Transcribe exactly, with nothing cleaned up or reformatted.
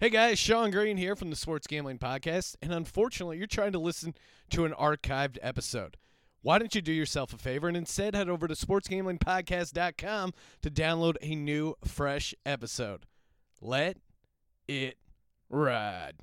Hey guys, Sean Green here from the Sports Gambling Podcast, and unfortunately, you're trying to listen to an archived episode. Why don't you do yourself a favor and instead head over to sports gambling podcast dot com to download a new, fresh episode. Let it ride.